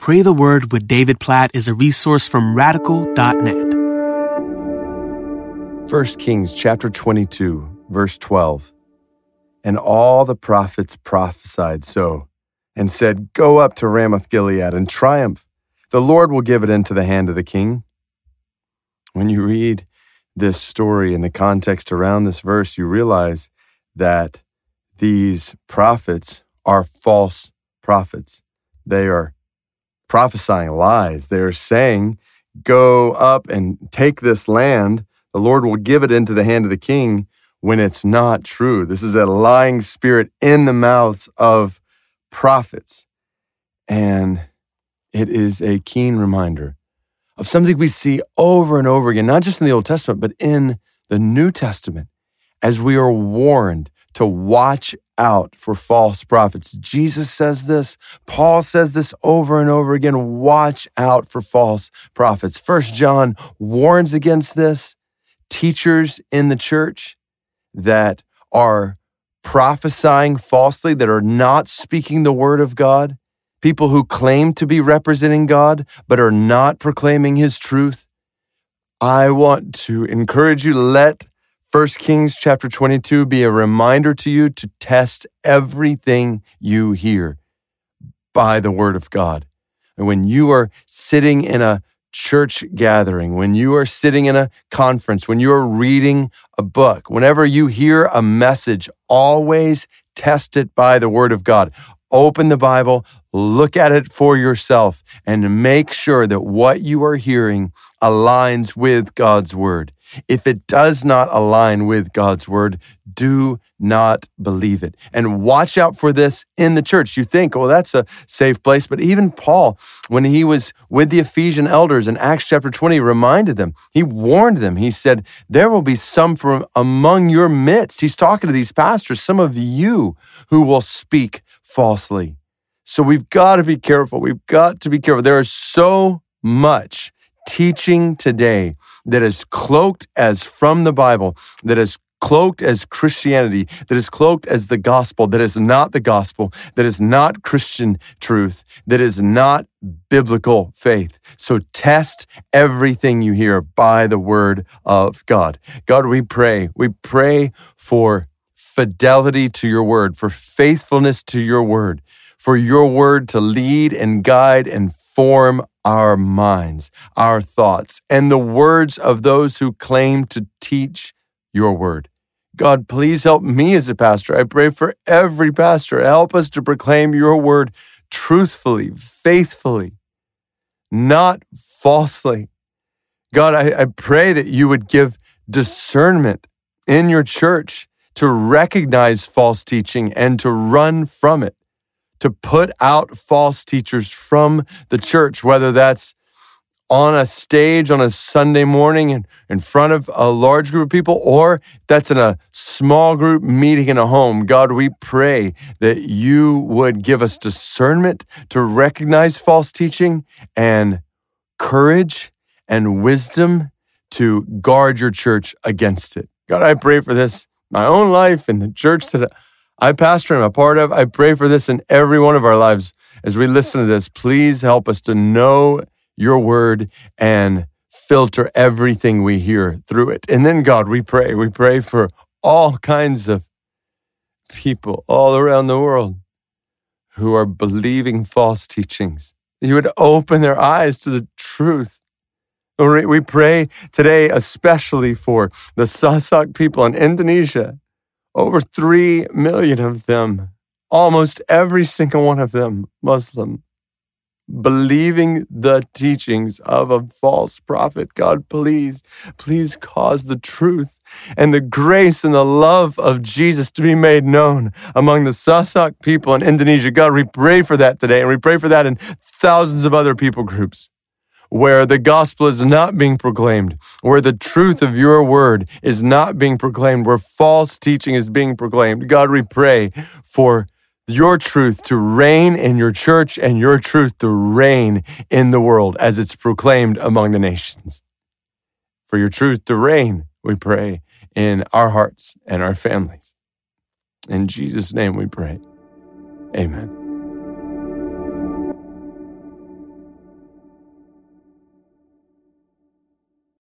Pray the Word with David Platt is a resource from Radical.net. 1 Kings chapter 22, verse 12. And all the prophets prophesied so, and said, Go up to Ramoth Gilead and triumph. The Lord will give it into the hand of the king. When you read this story and the context around this verse, you realize that these prophets are false prophets. They are prophesying lies. They are saying, go up and take this land. The Lord will give it into the hand of the king, when it's not true. This is a lying spirit in the mouths of prophets. And it is a keen reminder of something we see over and over again, not just in the Old Testament, but in the New Testament, as we are warned to watch out for false prophets. Jesus says this. Paul says this over and over again. Watch out for false prophets. 1 John warns against this. Teachers in the church that are prophesying falsely, that are not speaking the word of God, people who claim to be representing God but are not proclaiming his truth. I want to encourage you, let 1 Kings chapter 22 be a reminder to you to test everything you hear by the word of God. And when you are sitting in a church gathering, when you are sitting in a conference, when you are reading a book, whenever you hear a message, always test it by the word of God. Open the Bible, look at it for yourself, and make sure that what you are hearing aligns with God's word. If it does not align with God's word, do not believe it. And watch out for this in the church. You think, well, that's a safe place. But even Paul, when he was with the Ephesian elders in Acts chapter 20, reminded them, he warned them. He said, there will be some from among your midst. He's talking to these pastors, some of you who will speak falsely. So we've got to be careful. We've got to be careful. There is so much teaching today that is cloaked as from the Bible, that is cloaked as Christianity, that is cloaked as the gospel, that is not the gospel, that is not Christian truth, that is not biblical faith. So test everything you hear by the word of God. God, we pray for fidelity to your word, for faithfulness to your word, for your word to lead and guide and form our minds, our thoughts, and the words of those who claim to teach your word. God, please help me as a pastor. I pray for every pastor. Help us to proclaim your word truthfully, faithfully, not falsely. God, I pray that you would give discernment in your church to recognize false teaching and to run from it, to put out false teachers from the church, whether that's on a stage on a Sunday morning in front of a large group of people, or that's in a small group meeting in a home. God, we pray that you would give us discernment to recognize false teaching and courage and wisdom to guard your church against it. God, I pray for this, my own life and the church that I pastor and I'm a part of. I pray for this in every one of our lives. As we listen to this, please help us to know your word and filter everything we hear through it. And then, God, we pray for all kinds of people all around the world who are believing false teachings. You would open their eyes to the truth. We pray today especially for the Sasak people in Indonesia. Over 3 million of them, almost every single one of them, Muslim, believing the teachings of a false prophet. God, please cause the truth and the grace and the love of Jesus to be made known among the Sasak people in Indonesia. God, we pray for that today, and we pray for that in thousands of other people groups, where the gospel is not being proclaimed, where the truth of your word is not being proclaimed, where false teaching is being proclaimed. God, we pray for your truth to reign in your church and your truth to reign in the world as it's proclaimed among the nations. For your truth to reign, we pray, in our hearts and our families. In Jesus' name we pray. Amen.